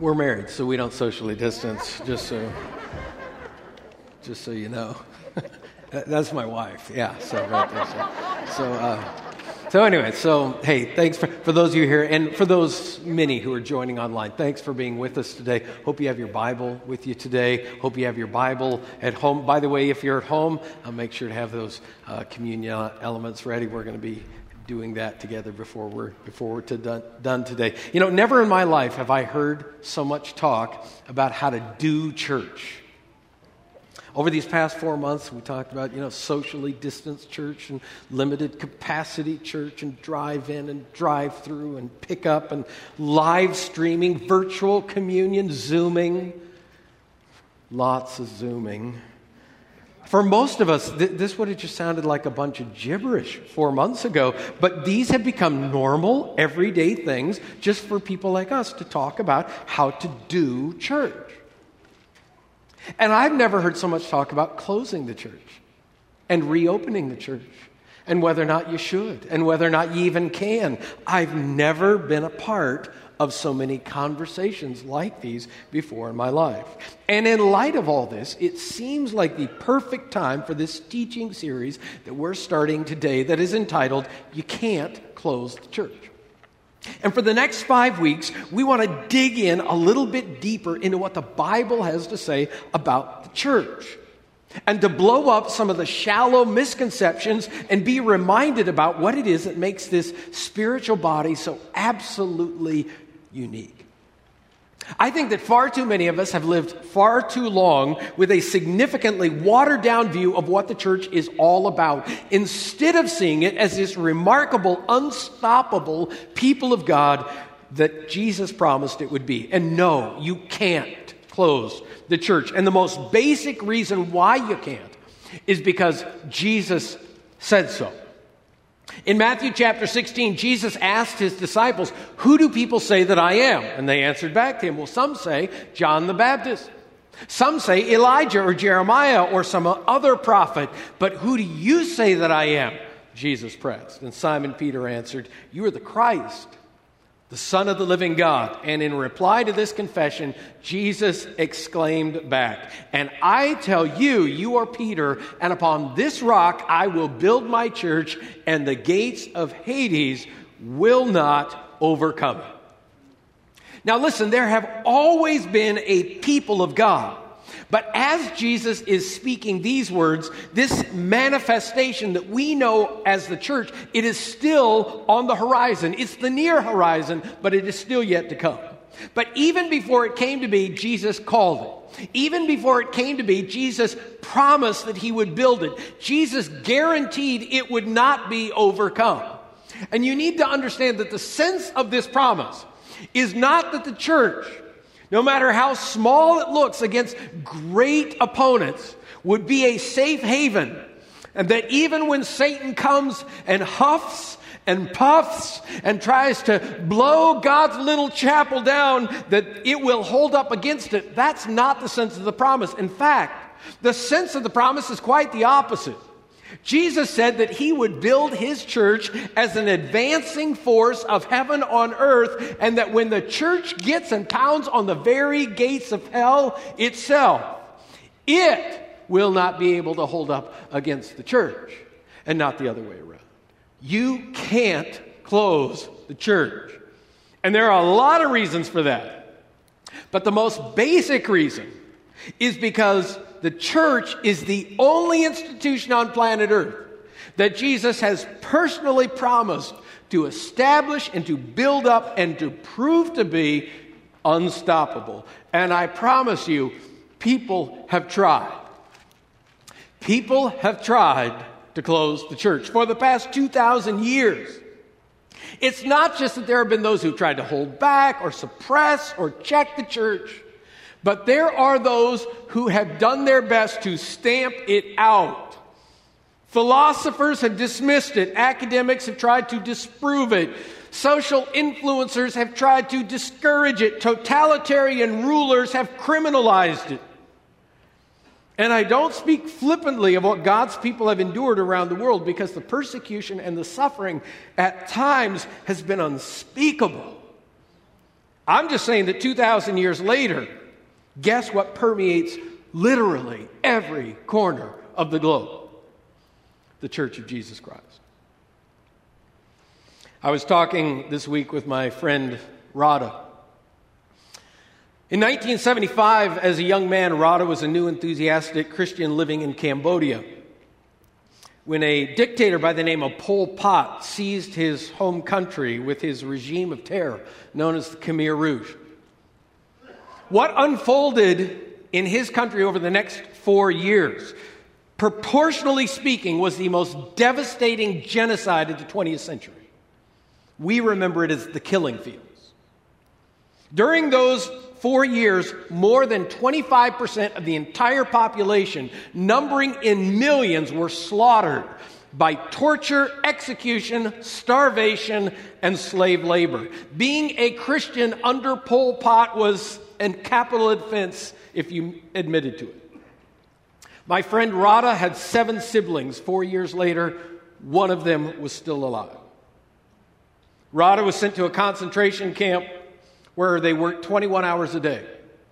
We're married, so we don't socially distance, just so you know. That's my wife, yeah. So right there, so anyway, so hey, thanks for those of you here, and for those many who are joining online, thanks for being with us today. Hope you have your Bible with you today. Hope you have your Bible at home. By the way, if you're at home, make sure to have those communion elements ready. We're going to be doing that together before we're done today. You know, never in my life have I heard so much talk about how to do church. Over these past 4 months, we talked about, you know, socially distanced church and limited capacity church and drive-in and drive-through and pickup and live streaming, virtual communion, Zooming. Lots of Zooming. For most of us, this would have just sounded like a bunch of gibberish 4 months ago, but these have become normal, everyday things just for people like us to talk about how to do church. And I've never heard so much talk about closing the church and reopening the church and whether or not you should and whether or not you even can. I've never been a part of so many conversations like these before in my life. And in light of all this, it seems like the perfect time for this teaching series that we're starting today that is entitled, You Can't Close the Church. And for the next 5 weeks, we want to dig in a little bit deeper into what the Bible has to say about the church and to blow up some of the shallow misconceptions and be reminded about what it is that makes this spiritual body so absolutely unique. I think that far too many of us have lived far too long with a significantly watered-down view of what the church is all about, instead of seeing it as this remarkable, unstoppable people of God that Jesus promised it would be. And no, you can't close the church. And the most basic reason why you can't is because Jesus said so. In Matthew chapter 16, Jesus asked his disciples, "Who do people say that I am?" And they answered back to him, "Well, some say John the Baptist. Some say Elijah or Jeremiah or some other prophet. But who do you say that I am?" Jesus pressed. And Simon Peter answered, "You are the Christ, the Son of the living God." And in reply to this confession, Jesus exclaimed back, "And I tell you, you are Peter, and upon this rock I will build my church, and the gates of Hades will not overcome it." Now listen, there have always been a people of God. But as Jesus is speaking these words, this manifestation that we know as the church, it is still on the horizon. It's the near horizon, but it is still yet to come. But even before it came to be, Jesus called it. Even before it came to be, Jesus promised that he would build it. Jesus guaranteed it would not be overcome. And you need to understand that the sense of this promise is not that the church, no matter how small it looks against great opponents, would be a safe haven. And that even when Satan comes and huffs and puffs and tries to blow God's little chapel down, that it will hold up against it. That's not the sense of the promise. In fact, the sense of the promise is quite the opposite. Jesus said that he would build his church as an advancing force of heaven on earth, and that when the church gets and pounds on the very gates of hell itself, it will not be able to hold up against the church, and not the other way around. You can't close the church. And there are a lot of reasons for that. But the most basic reason is because the church is the only institution on planet Earth that Jesus has personally promised to establish and to build up and to prove to be unstoppable. And I promise you, people have tried. People have tried to close the church for the past 2,000 years. It's not just that there have been those who tried to hold back or suppress or check the church. But there are those who have done their best to stamp it out. Philosophers have dismissed it. Academics have tried to disprove it. Social influencers have tried to discourage it. Totalitarian rulers have criminalized it. And I don't speak flippantly of what God's people have endured around the world, because the persecution and the suffering at times has been unspeakable. I'm just saying that 2,000 years later, guess what permeates literally every corner of the globe? The Church of Jesus Christ. I was talking this week with my friend Rada. In 1975, as a young man, Rada was a new enthusiastic Christian living in Cambodia when a dictator by the name of Pol Pot seized his home country with his regime of terror known as the Khmer Rouge. What unfolded in his country over the next 4 years, proportionally speaking, was the most devastating genocide of the 20th century. We remember it as the killing fields. During those 4 years, more than 25% of the entire population, numbering in millions, were slaughtered by torture, execution, starvation, and slave labor. Being a Christian under Pol Pot was a capital offense if you admitted to it. My friend Rada had 7 siblings. 4 years later, one of them was still alive. Rada was sent to a concentration camp where they worked 21 hours a day.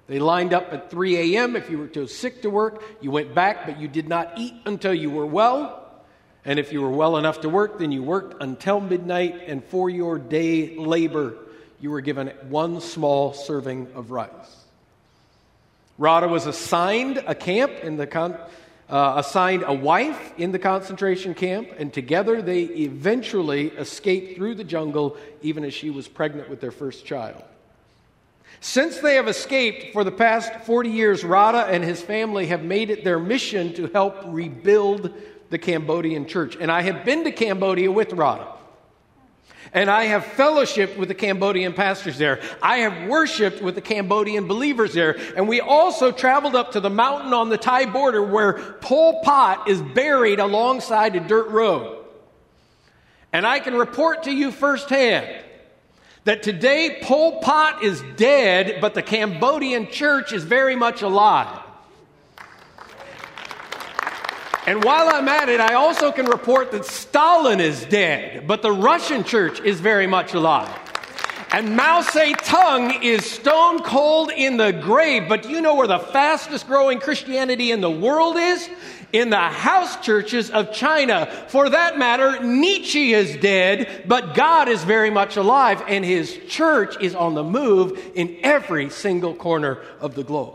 They lined up at 3 a.m. If you were too sick to work, you went back, but you did not eat until you were well. And if you were well enough to work, then you worked until midnight, and for your day labor, you were given one small serving of rice. Rada was assigned a camp in the assigned a wife in the concentration camp, and together they eventually escaped through the jungle, even as she was pregnant with their first child. Since they have escaped, for the past 40 years, Rada and his family have made it their mission to help rebuild the Cambodian church. And I have been to Cambodia with Rada. And I have fellowshiped with the Cambodian pastors there. I have worshiped with the Cambodian believers there. And we also traveled up to the mountain on the Thai border where Pol Pot is buried alongside a dirt road. And I can report to you firsthand that today Pol Pot is dead, but the Cambodian church is very much alive. And while I'm at it, I also can report that Stalin is dead, but the Russian church is very much alive. And Mao Zedong is stone cold in the grave, but do you know where the fastest growing Christianity in the world is? In the house churches of China. For that matter, Nietzsche is dead, but God is very much alive, and his church is on the move in every single corner of the globe.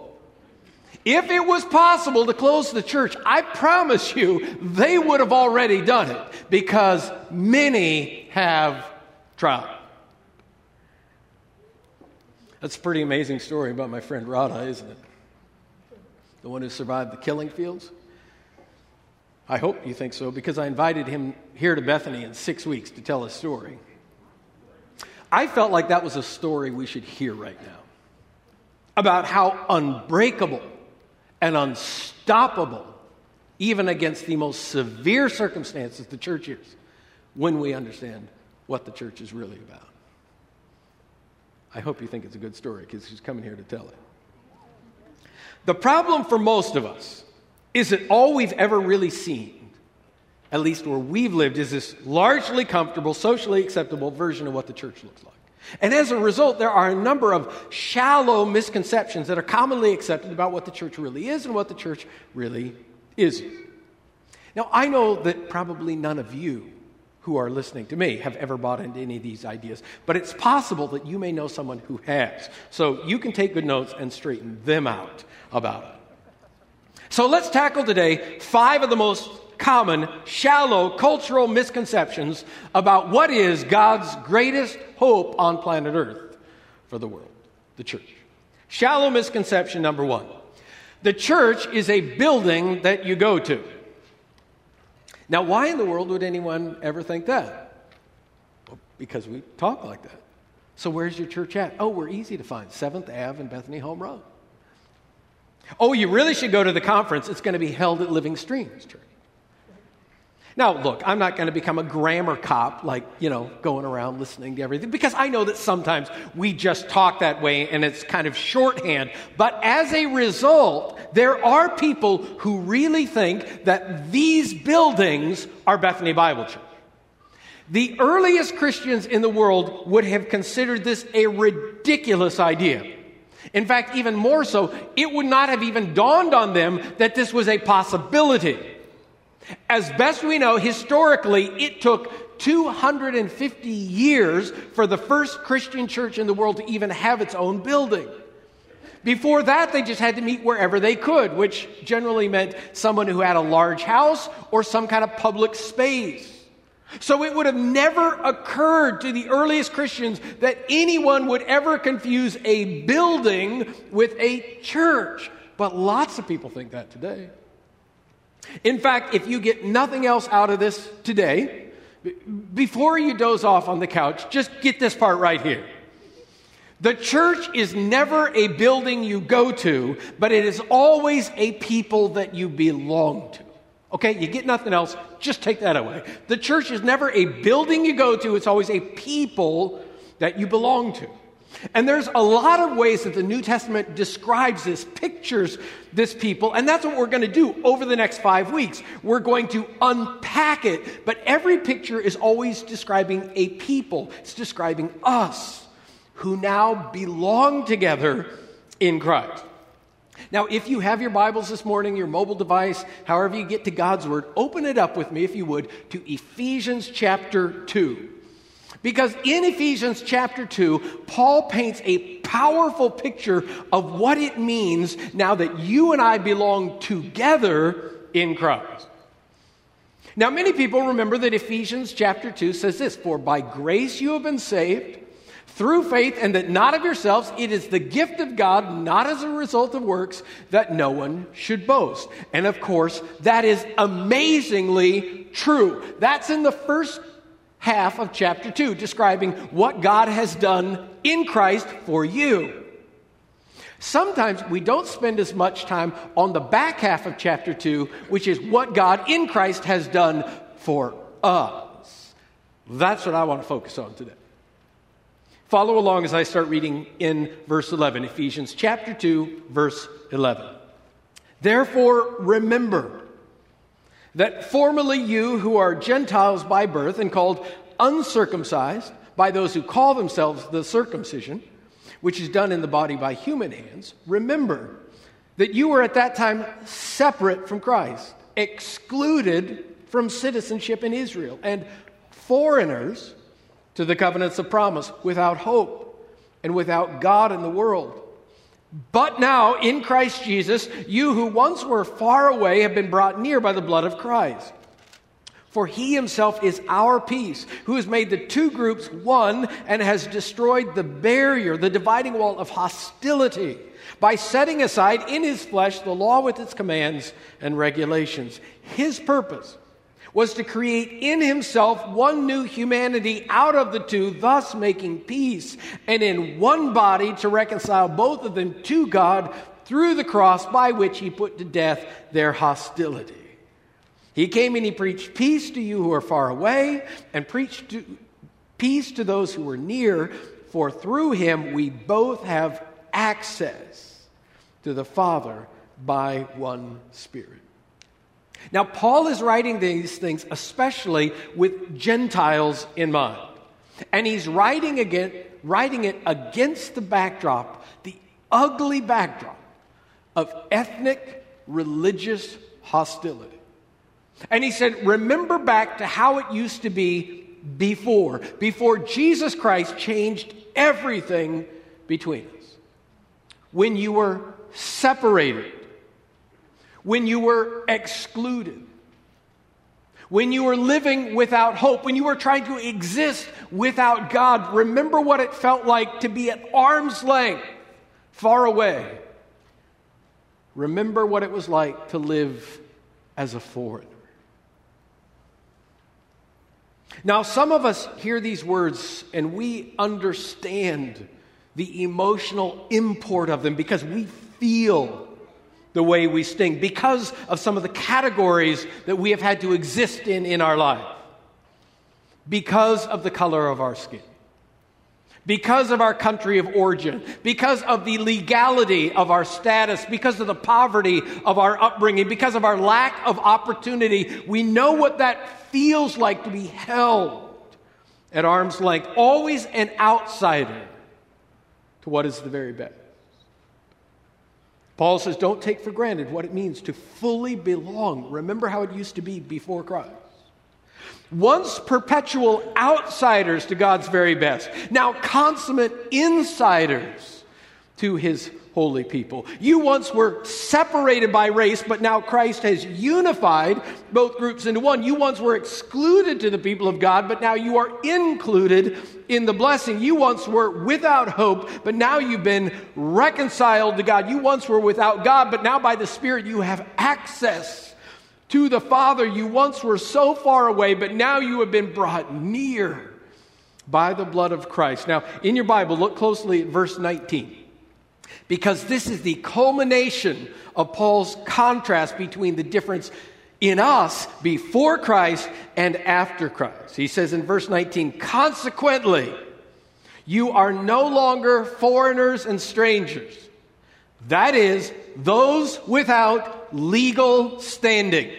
If it was possible to close the church, I promise you they would have already done it, because many have tried. That's a pretty amazing story about my friend Rada, isn't it? The one who survived the killing fields? I hope you think so, because I invited him here to Bethany in 6 weeks to tell his story. I felt like that was a story we should hear right now about how unbreakable and unstoppable, even against the most severe circumstances, the church is, when we understand what the church is really about. I hope you think it's a good story, because he's coming here to tell it. The problem for most of us is that all we've ever really seen, at least where we've lived, is this largely comfortable, socially acceptable version of what the church looks like. And as a result, there are a number of shallow misconceptions that are commonly accepted about what the church really is and what the church really isn't. Now, I know that probably none of you who are listening to me have ever bought into any of these ideas, but it's possible that you may know someone who has. So you can take good notes and straighten them out about it. So let's tackle today 5 of the most common, shallow, cultural misconceptions about what is God's greatest hope on planet Earth for the world, the church. Shallow misconception number 1. The church is a building that you go to. Now, why in the world would anyone ever think that? Well, because we talk like that. So where's your church at? Oh, we're easy to find. 7th Ave and Bethany Home Road. Oh, you really should go to the conference. It's going to be held at Living Streams Church. Now, look, I'm not going to become a grammar cop, like, going around listening to everything, because I know that sometimes we just talk that way and it's kind of shorthand. But as a result, there are people who really think that these buildings are Bethany Bible Church. The earliest Christians in the world would have considered this a ridiculous idea. In fact, even more so, it would not have even dawned on them that this was a possibility. As best we know, historically, it took 250 years for the first Christian church in the world to even have its own building. Before that, they just had to meet wherever they could, which generally meant someone who had a large house or some kind of public space. So it would have never occurred to the earliest Christians that anyone would ever confuse a building with a church. But lots of people think that today. In fact, if you get nothing else out of this today, before you doze off on the couch, just get this part right here. The church is never a building you go to, but it is always a people that you belong to. Okay, you get nothing else, just take that away. The church is never a building you go to, it's always a people that you belong to. And there's a lot of ways that the New Testament describes this, pictures this people, and that's what we're going to do over the next 5 weeks. We're going to unpack it, but every picture is always describing a people. It's describing us, who now belong together in Christ. Now, if you have your Bibles this morning, your mobile device, however you get to God's Word, open it up with me, if you would, to Ephesians chapter 2. Because in Ephesians chapter 2, Paul paints a powerful picture of what it means now that you and I belong together in Christ. Now, many people remember that Ephesians chapter 2 says this, "For by grace you have been saved, through faith, and that not of yourselves, it is the gift of God, not as a result of works, that no one should boast." And of course, that is amazingly true. That's in the first half of chapter 2, describing what God has done in Christ for you. Sometimes we don't spend as much time on the back half of chapter 2, which is what God in Christ has done for us. That's what I want to focus on today. Follow along as I start reading in verse 11, Ephesians chapter 2, verse 11. "Therefore remember that formerly you who are Gentiles by birth and called uncircumcised by those who call themselves the circumcision, which is done in the body by human hands, remember that you were at that time separate from Christ, excluded from citizenship in Israel, and foreigners to the covenants of promise, without hope and without God in the world. But now, in Christ Jesus, you who once were far away have been brought near by the blood of Christ. For he himself is our peace, who has made the two groups one and has destroyed the barrier, the dividing wall of hostility, by setting aside in his flesh the law with its commands and regulations. His purpose was to create in himself one new humanity out of the two, thus making peace, and in one body to reconcile both of them to God through the cross, by which he put to death their hostility. He came and he preached peace to you who are far away, and preached peace to those who are near, for through him we both have access to the Father by one Spirit." Now, Paul is writing these things especially with Gentiles in mind. And he's writing it against the backdrop, the ugly backdrop of ethnic religious hostility. And he said, remember back to how it used to be before Jesus Christ changed everything between us. When you were separated, when you were excluded, when you were living without hope, when you were trying to exist without God, remember what it felt like to be at arm's length, far away. Remember what it was like to live as a foreigner. Now, some of us hear these words and we understand the emotional import of them because we feel the way we sting, because of some of the categories that we have had to exist in our life, because of the color of our skin, because of our country of origin, because of the legality of our status, because of the poverty of our upbringing, because of our lack of opportunity. We know what that feels like to be held at arm's length, always an outsider to what is the very best. Paul says, don't take for granted what it means to fully belong. Remember how it used to be before Christ. Once perpetual outsiders to God's very best, now consummate insiders to his holy people. You once were separated by race, but now Christ has unified both groups into one. You once were excluded to the people of God, but now you are included in the blessing. You once were without hope, but now you've been reconciled to God. You once were without God, but now by the Spirit you have access to the Father. You once were so far away, but now you have been brought near by the blood of Christ. Now, in your Bible, look closely at verse 19. Because this is the culmination of Paul's contrast between the difference in us before Christ and after Christ. He says in verse 19, consequently, you are no longer foreigners and strangers. That is, those without legal standing.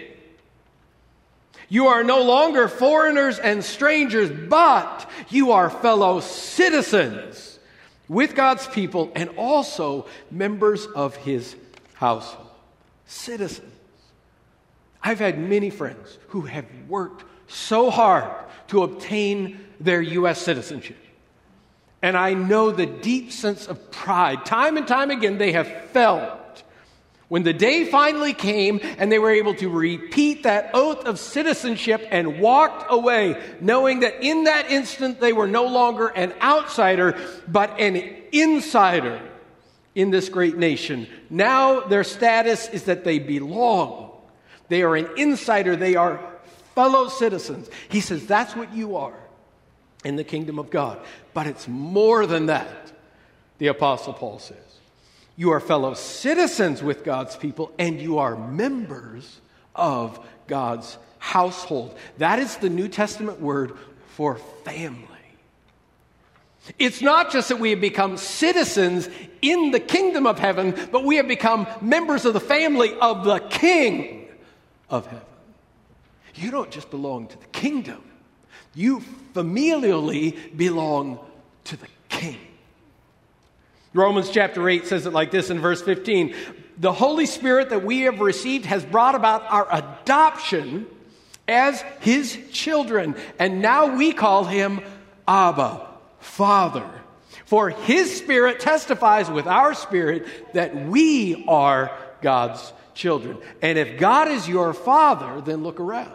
You are no longer foreigners and strangers, but you are fellow citizens with God's people, and also members of his household. Citizens. I've had many friends who have worked so hard to obtain their U.S. citizenship. And I know the deep sense of pride. Time and time again, they have felt when the day finally came and they were able to repeat that oath of citizenship and walked away, knowing that in that instant they were no longer an outsider, but an insider in this great nation. Now their status is that they belong. They are an insider. They are fellow citizens. He says, that's what you are in the kingdom of God. But it's more than that, the Apostle Paul says. You are fellow citizens with God's people, and you are members of God's household. That is the New Testament word for family. It's not just that we have become citizens in the kingdom of heaven, but we have become members of the family of the King of heaven. You don't just belong to the kingdom. You familially belong to the King. Romans chapter 8 says it like this in verse 15. The Holy Spirit that we have received has brought about our adoption as his children. And now we call him Abba, Father. For his Spirit testifies with our spirit that we are God's children. And if God is your Father, then look around.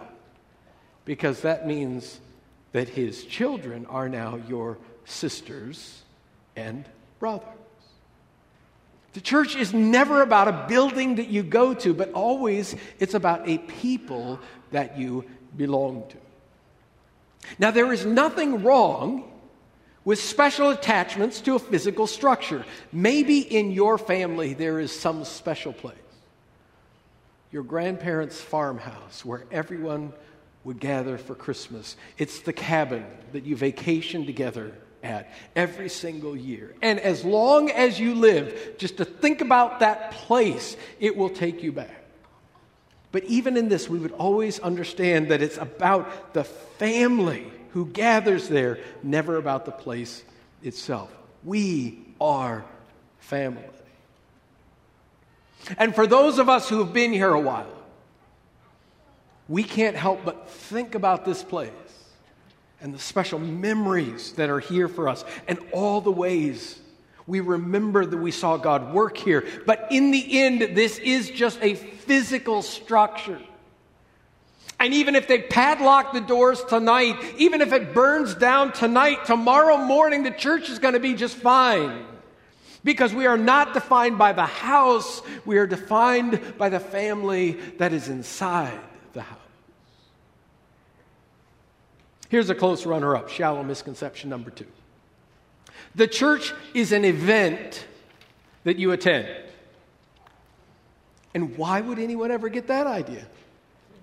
Because that means that his children are now your sisters and brothers. The church is never about a building that you go to, but always it's about a people that you belong to. Now, there is nothing wrong with special attachments to a physical structure. Maybe in your family there is some special place. Your grandparents' farmhouse where everyone would gather for Christmas. It's the cabin that you vacation together at every single year. And as long as you live, just to think about that place, it will take you back. But even in this, we would always understand that it's about the family who gathers there, never about the place itself. We are family. And for those of us who have been here a while, we can't help but think about this place and the special memories that are here for us, and all the ways we remember that we saw God work here. But in the end, this is just a physical structure. And even if they padlock the doors tonight, even if it burns down tonight, tomorrow morning the church is going to be just fine. Because we are not defined by the house, we are defined by the family that is inside the house. Here's a close runner-up, shallow misconception number 2. The church is an event that you attend. And why would anyone ever get that idea?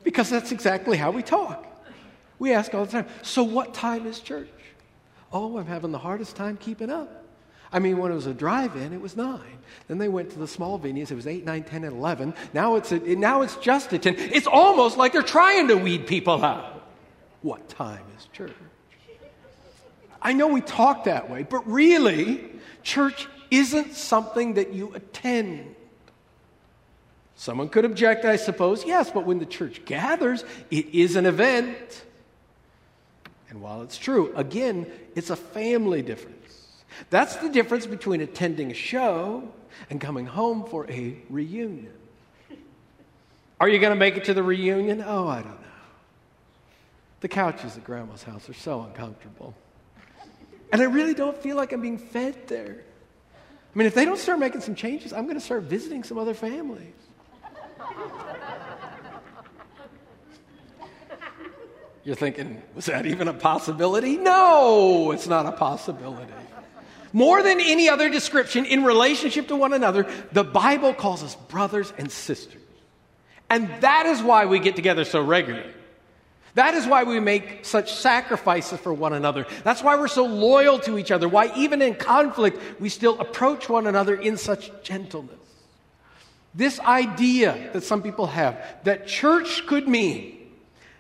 Because that's exactly how we talk. We ask all the time, so what time is church? Oh, I'm having the hardest time keeping up. I mean, when it was a drive-in, it was 9. Then they went to the small venues, it was 8, 9, 10, and 11. Now it's just at 10. It's almost like they're trying to weed people out. What time is church? I know we talk that way, but really, church isn't something that you attend. Someone could object, I suppose. Yes, but when the church gathers, it is an event. And while it's true, again, it's a family difference. That's the difference between attending a show and coming home for a reunion. Are you going to make it to the reunion? Oh, I don't know. The couches at Grandma's house are so uncomfortable. And I really don't feel like I'm being fed there. I mean, if they don't start making some changes, I'm going to start visiting some other families. You're thinking, was that even a possibility? No, it's not a possibility. More than any other description in relationship to one another, the Bible calls us brothers and sisters. And that is why we get together so regularly. That is why we make such sacrifices for one another. That's why we're so loyal to each other. Why even in conflict, we still approach one another in such gentleness. This idea that some people have, that church could mean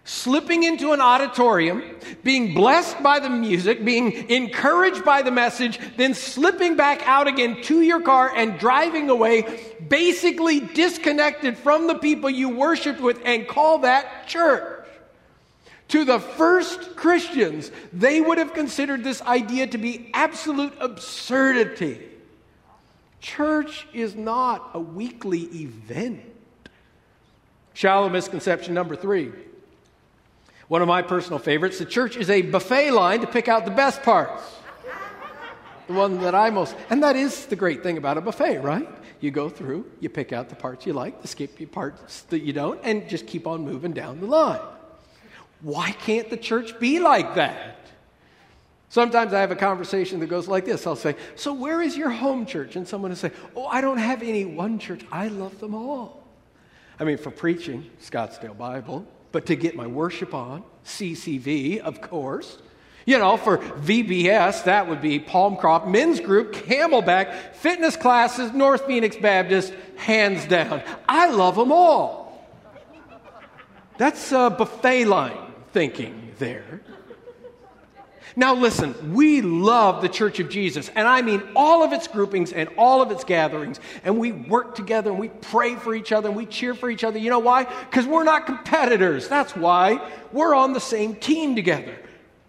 slipping into an auditorium, being blessed by the music, being encouraged by the message, then slipping back out again to your car and driving away, basically disconnected from the people you worshiped with, and call that church. To the first Christians, they would have considered this idea to be absolute absurdity. Church is not a weekly event. Shallow misconception number 3. One of my personal favorites, the church is a buffet line to pick out the best parts. The one that I most... And that is the great thing about a buffet, right? You go through, you pick out the parts you like, the skippy parts that you don't, and just keep on moving down the line. Why can't the church be like that? Sometimes I have a conversation that goes like this. I'll say, so where is your home church? And someone will say, oh, I don't have any one church. I love them all. I mean, for preaching, Scottsdale Bible, but to get my worship on, CCV, of course. You know, for VBS, that would be Palm Crop, Men's Group, Camelback, Fitness Classes, North Phoenix Baptist, hands down. I love them all. That's a buffet line thinking there. Now listen, we love the Church of Jesus, and I mean all of its groupings and all of its gatherings, and we work together and we pray for each other and we cheer for each other. You know why? Because we're not competitors. That's why we're on the same team together.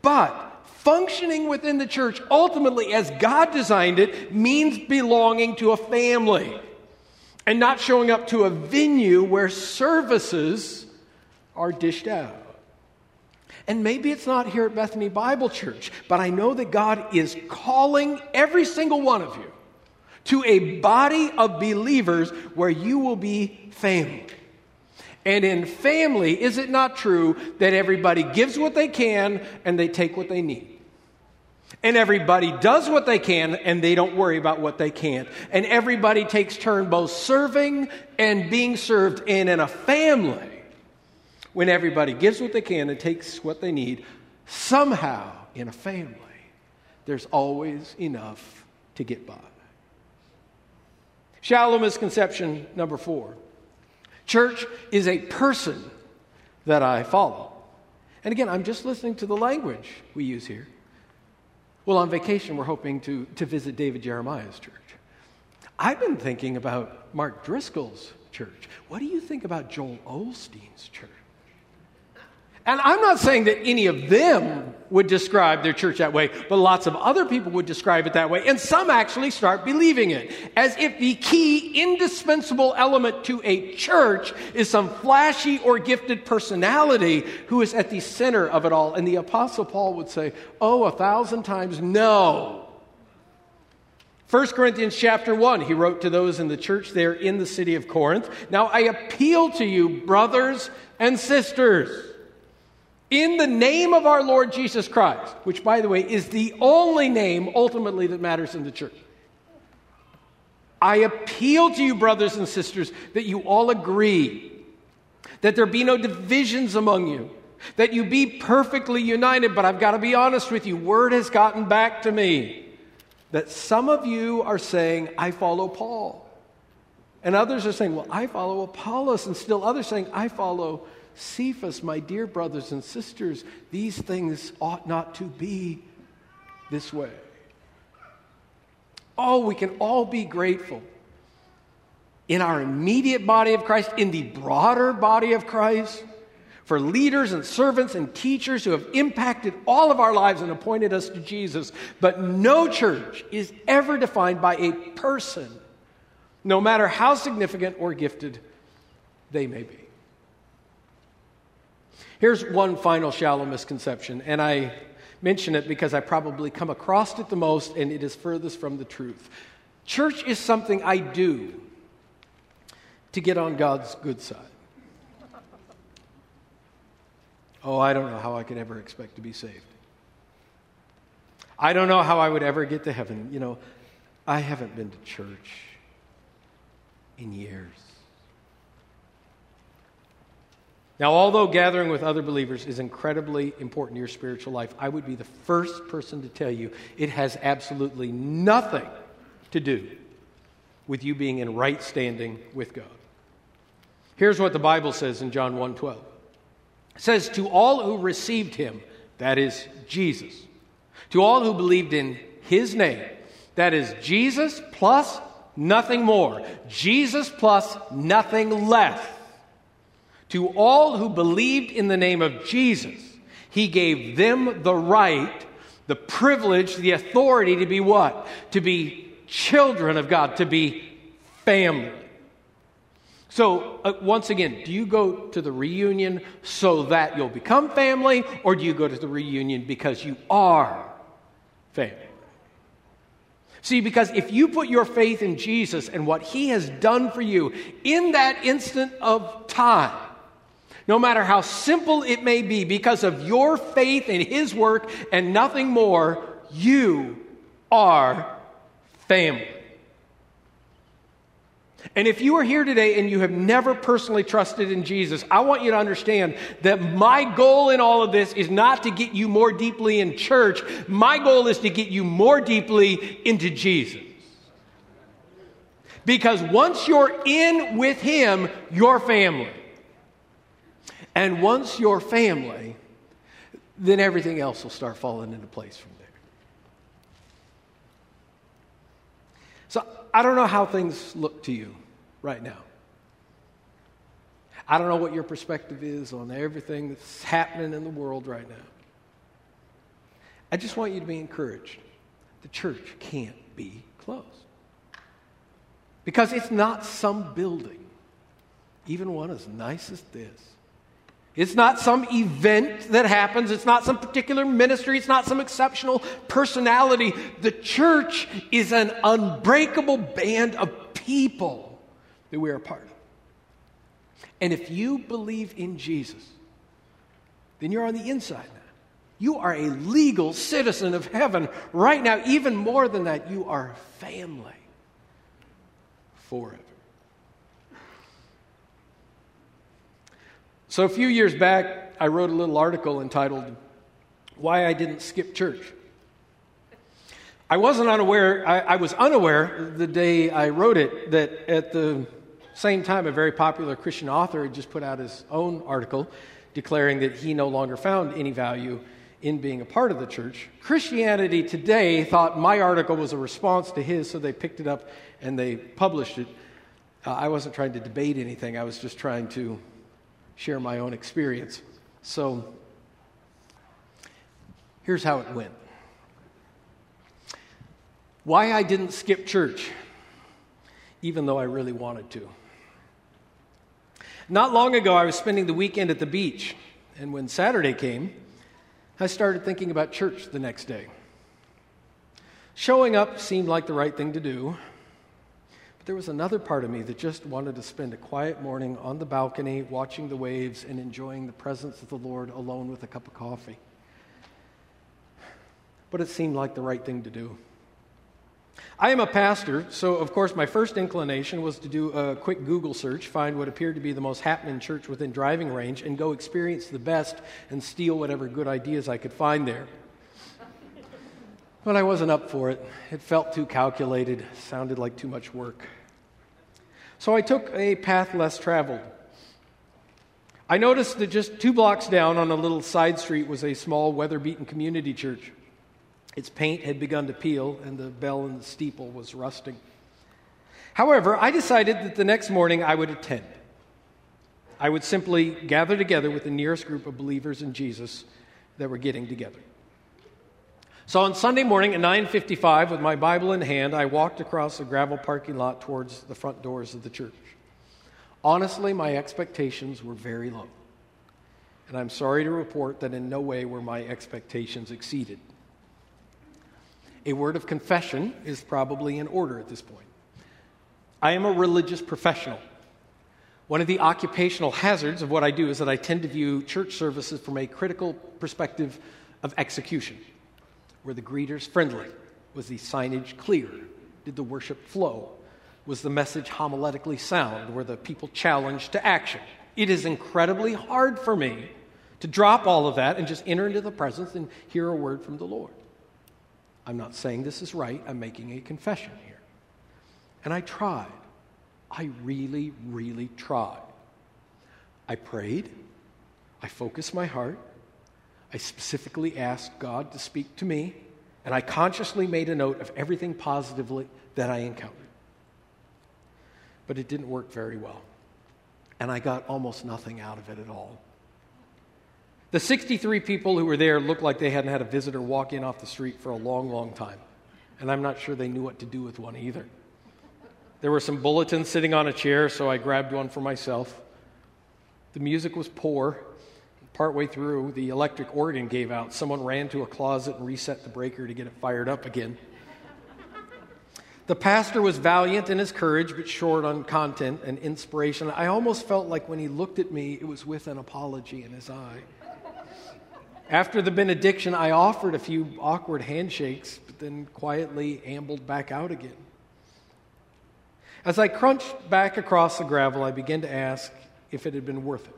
But functioning within the church ultimately as God designed it means belonging to a family and not showing up to a venue where services are dished out. And maybe it's not here at Bethany Bible Church, but I know that God is calling every single one of you to a body of believers where you will be family. And in family, is it not true that everybody gives what they can and they take what they need? And everybody does what they can and they don't worry about what they can't. And everybody takes turn both serving and being served. And in a family, when everybody gives what they can and takes what they need, somehow in a family, there's always enough to get by. Shallow misconception number 4. Church is a person that I follow. And again, I'm just listening to the language we use here. Well, on vacation, we're hoping to visit David Jeremiah's church. I've been thinking about Mark Driscoll's church. What do you think about Joel Osteen's church? And I'm not saying that any of them would describe their church that way, but lots of other people would describe it that way, and some actually start believing it, as if the key, indispensable element to a church is some flashy or gifted personality who is at the center of it all. And the Apostle Paul would say, oh, 1,000 times no. 1 Corinthians chapter 1, he wrote to those in the church there in the city of Corinth, now I appeal to you, brothers and sisters, in the name of our Lord Jesus Christ, which, by the way, is the only name ultimately that matters in the church. I appeal to you, brothers and sisters, that you all agree, that there be no divisions among you, that you be perfectly united. But I've got to be honest with you, word has gotten back to me that some of you are saying, I follow Paul. And others are saying, well, I follow Apollos. And still others saying, I follow Cephas, my dear brothers and sisters, these things ought not to be this way. Oh, we can all be grateful in our immediate body of Christ, in the broader body of Christ, for leaders and servants and teachers who have impacted all of our lives and appointed us to Jesus. But no church is ever defined by a person, no matter how significant or gifted they may be. Here's one final shallow misconception, and I mention it because I probably come across it the most, and it is furthest from the truth. Church is something I do to get on God's good side. Oh, I don't know how I could ever expect to be saved. I don't know how I would ever get to heaven. You know, I haven't been to church in years. Now, although gathering with other believers is incredibly important to your spiritual life, I would be the first person to tell you it has absolutely nothing to do with you being in right standing with God. Here's what the Bible says in John 1:12. It says, to all who received him, that is Jesus, to all who believed in his name, that is Jesus plus nothing more, Jesus plus nothing less. To all who believed in the name of Jesus, he gave them the right, the privilege, the authority to be what? To be children of God, to be family. So, once again, do you go to the reunion so that you'll become family, or do you go to the reunion because you are family? See, because if you put your faith in Jesus and what he has done for you in that instant of time, no matter how simple it may be, because of your faith in his work and nothing more, you are family. And if you are here today and you have never personally trusted in Jesus, I want you to understand that my goal in all of this is not to get you more deeply in church. My goal is to get you more deeply into Jesus. Because once you're in with him, you're family. And once you're family, then everything else will start falling into place from there. So I don't know how things look to you right now. I don't know what your perspective is on everything that's happening in the world right now. I just want you to be encouraged. The church can't be closed. Because it's not some building, even one as nice as this. It's not some event that happens. It's not some particular ministry. It's not some exceptional personality. The church is an unbreakable band of people that we are a part of. And if you believe in Jesus, then you're on the inside now. You are a legal citizen of heaven right now. Even more than that, you are family forever. So a few years back, I wrote a little article entitled, Why I Didn't Skip Church. I was unaware the day I wrote it that at the same time a very popular Christian author had just put out his own article declaring that he no longer found any value in being a part of the church. Christianity Today thought my article was a response to his, so they picked it up and they published it. I wasn't trying to debate anything. I was just trying to share my own experience. So here's how it went. Why I didn't skip church, even though I really wanted to. Not long ago, I was spending the weekend at the beach, and when Saturday came, I started thinking about church the next day. Showing up seemed like the right thing to do. There was another part of me that just wanted to spend a quiet morning on the balcony watching the waves and enjoying the presence of the Lord alone with a cup of coffee. But it seemed like the right thing to do. I am a pastor, so of course my first inclination was to do a quick Google search, find what appeared to be the most happening church within driving range, and go experience the best and steal whatever good ideas I could find there. But I wasn't up for it. It felt too calculated, sounded like too much work. So I took a path less traveled. I noticed that just 2 blocks down on a little side street was a small, weather-beaten community church. Its paint had begun to peel, and the bell in the steeple was rusting. However, I decided that the next morning I would attend. I would simply gather together with the nearest group of believers in Jesus that were getting together. So on Sunday morning at 9:55, with my Bible in hand, I walked across the gravel parking lot towards the front doors of the church. Honestly, my expectations were very low. And I'm sorry to report that in no way were my expectations exceeded. A word of confession is probably in order at this point. I am a religious professional. One of the occupational hazards of what I do is that I tend to view church services from a critical perspective of execution. Were the greeters friendly? Was the signage clear? Did the worship flow? Was the message homiletically sound? Were the people challenged to action? It is incredibly hard for me to drop all of that and just enter into the presence and hear a word from the Lord. I'm not saying this is right. I'm making a confession here. And I tried. I really, really tried. I prayed. I focused my heart. I specifically asked God to speak to me, and I consciously made a note of everything positively that I encountered. But it didn't work very well, and I got almost nothing out of it at all. The 63 people who were there looked like they hadn't had a visitor walk in off the street for a long, long time, and I'm not sure they knew what to do with one either. There were some bulletins sitting on a chair, so I grabbed one for myself. The music was poor. Partway through, the electric organ gave out. Someone ran to a closet and reset the breaker to get it fired up again. The pastor was valiant in his courage, but short on content and inspiration. I almost felt like when he looked at me, it was with an apology in his eye. After the benediction, I offered a few awkward handshakes, but then quietly ambled back out again. As I crunched back across the gravel, I began to ask if it had been worth it.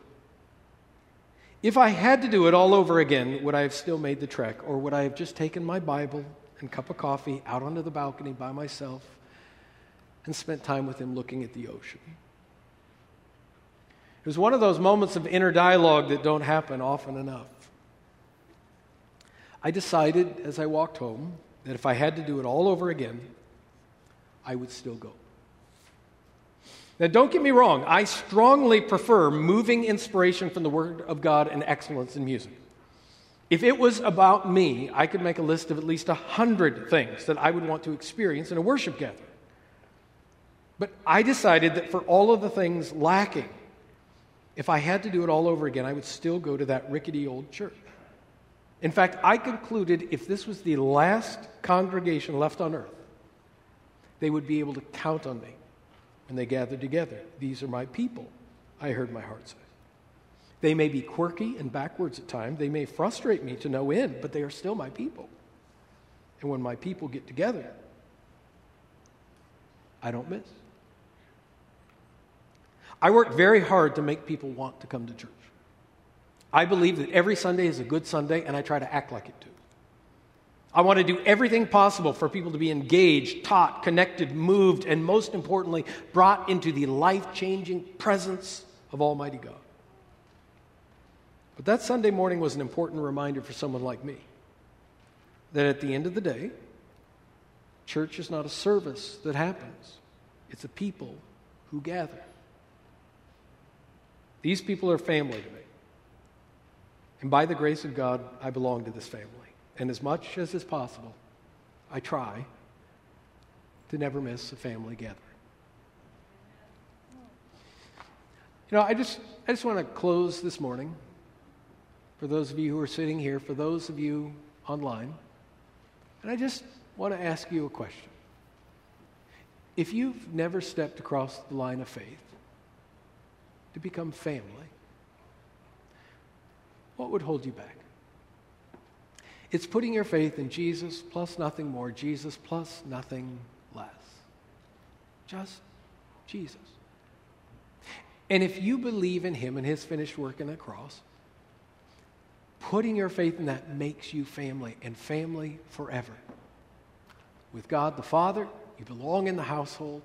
If I had to do it all over again, would I have still made the trek, or would I have just taken my Bible and cup of coffee out onto the balcony by myself and spent time with him looking at the ocean? It was one of those moments of inner dialogue that don't happen often enough. I decided as I walked home that if I had to do it all over again, I would still go. Now, don't get me wrong. I strongly prefer moving inspiration from the Word of God and excellence in music. If it was about me, I could make a list of at least 100 things that I would want to experience in a worship gathering. But I decided that for all of the things lacking, if I had to do it all over again, I would still go to that rickety old church. In fact, I concluded if this was the last congregation left on earth, they would be able to count on me. And they gathered together. These are my people, I heard my heart say. They may be quirky and backwards at times. They may frustrate me to no end, but they are still my people. And when my people get together, I don't miss. I work very hard to make people want to come to church. I believe that every Sunday is a good Sunday, and I try to act like it too. I want to do everything possible for people to be engaged, taught, connected, moved, and most importantly, brought into the life-changing presence of Almighty God. But that Sunday morning was an important reminder for someone like me that at the end of the day, church is not a service that happens. It's a people who gather. These people are family to me. And by the grace of God, I belong to this family. And as much as is possible, I try to never miss a family gathering. You know, I just want to close this morning, for those of you who are sitting here, for those of you online, and I just want to ask you a question. If you've never stepped across the line of faith to become family, what would hold you back? It's putting your faith in Jesus plus nothing more, Jesus plus nothing less. Just Jesus. And if you believe in him and his finished work on the cross, putting your faith in that makes you family, and family forever. With God the Father, you belong in the household,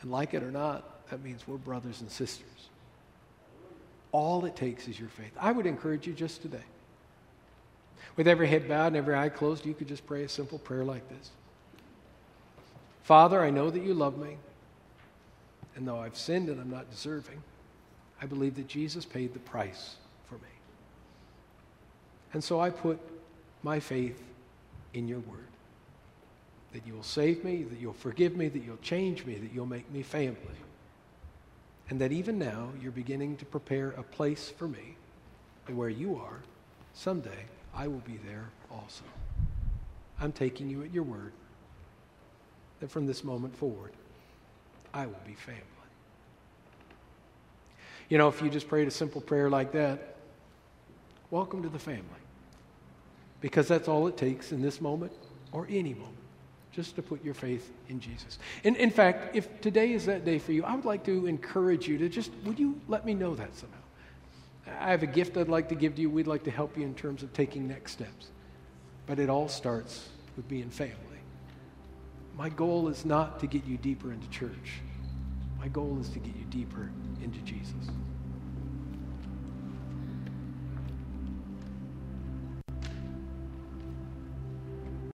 and like it or not, that means we're brothers and sisters. All it takes is your faith. I would encourage you just today. With every head bowed and every eye closed, you could just pray a simple prayer like this. Father, I know that you love me, and though I've sinned and I'm not deserving, I believe that Jesus paid the price for me. And so I put my faith in your word, that you will save me, that you'll forgive me, that you'll change me, that you'll make me family, and that even now you're beginning to prepare a place for me, and where you are, someday I will be there also. I'm taking you at your word, that from this moment forward, I will be family. You know, if you just prayed a simple prayer like that, welcome to the family. Because that's all it takes in this moment or any moment, just to put your faith in Jesus. And in fact, if today is that day for you, I would like to encourage you to just, would you let me know that somehow? I have a gift I'd like to give to you. We'd like to help you in terms of taking next steps. But it all starts with being family. My goal is not to get you deeper into church. My goal is to get you deeper into Jesus.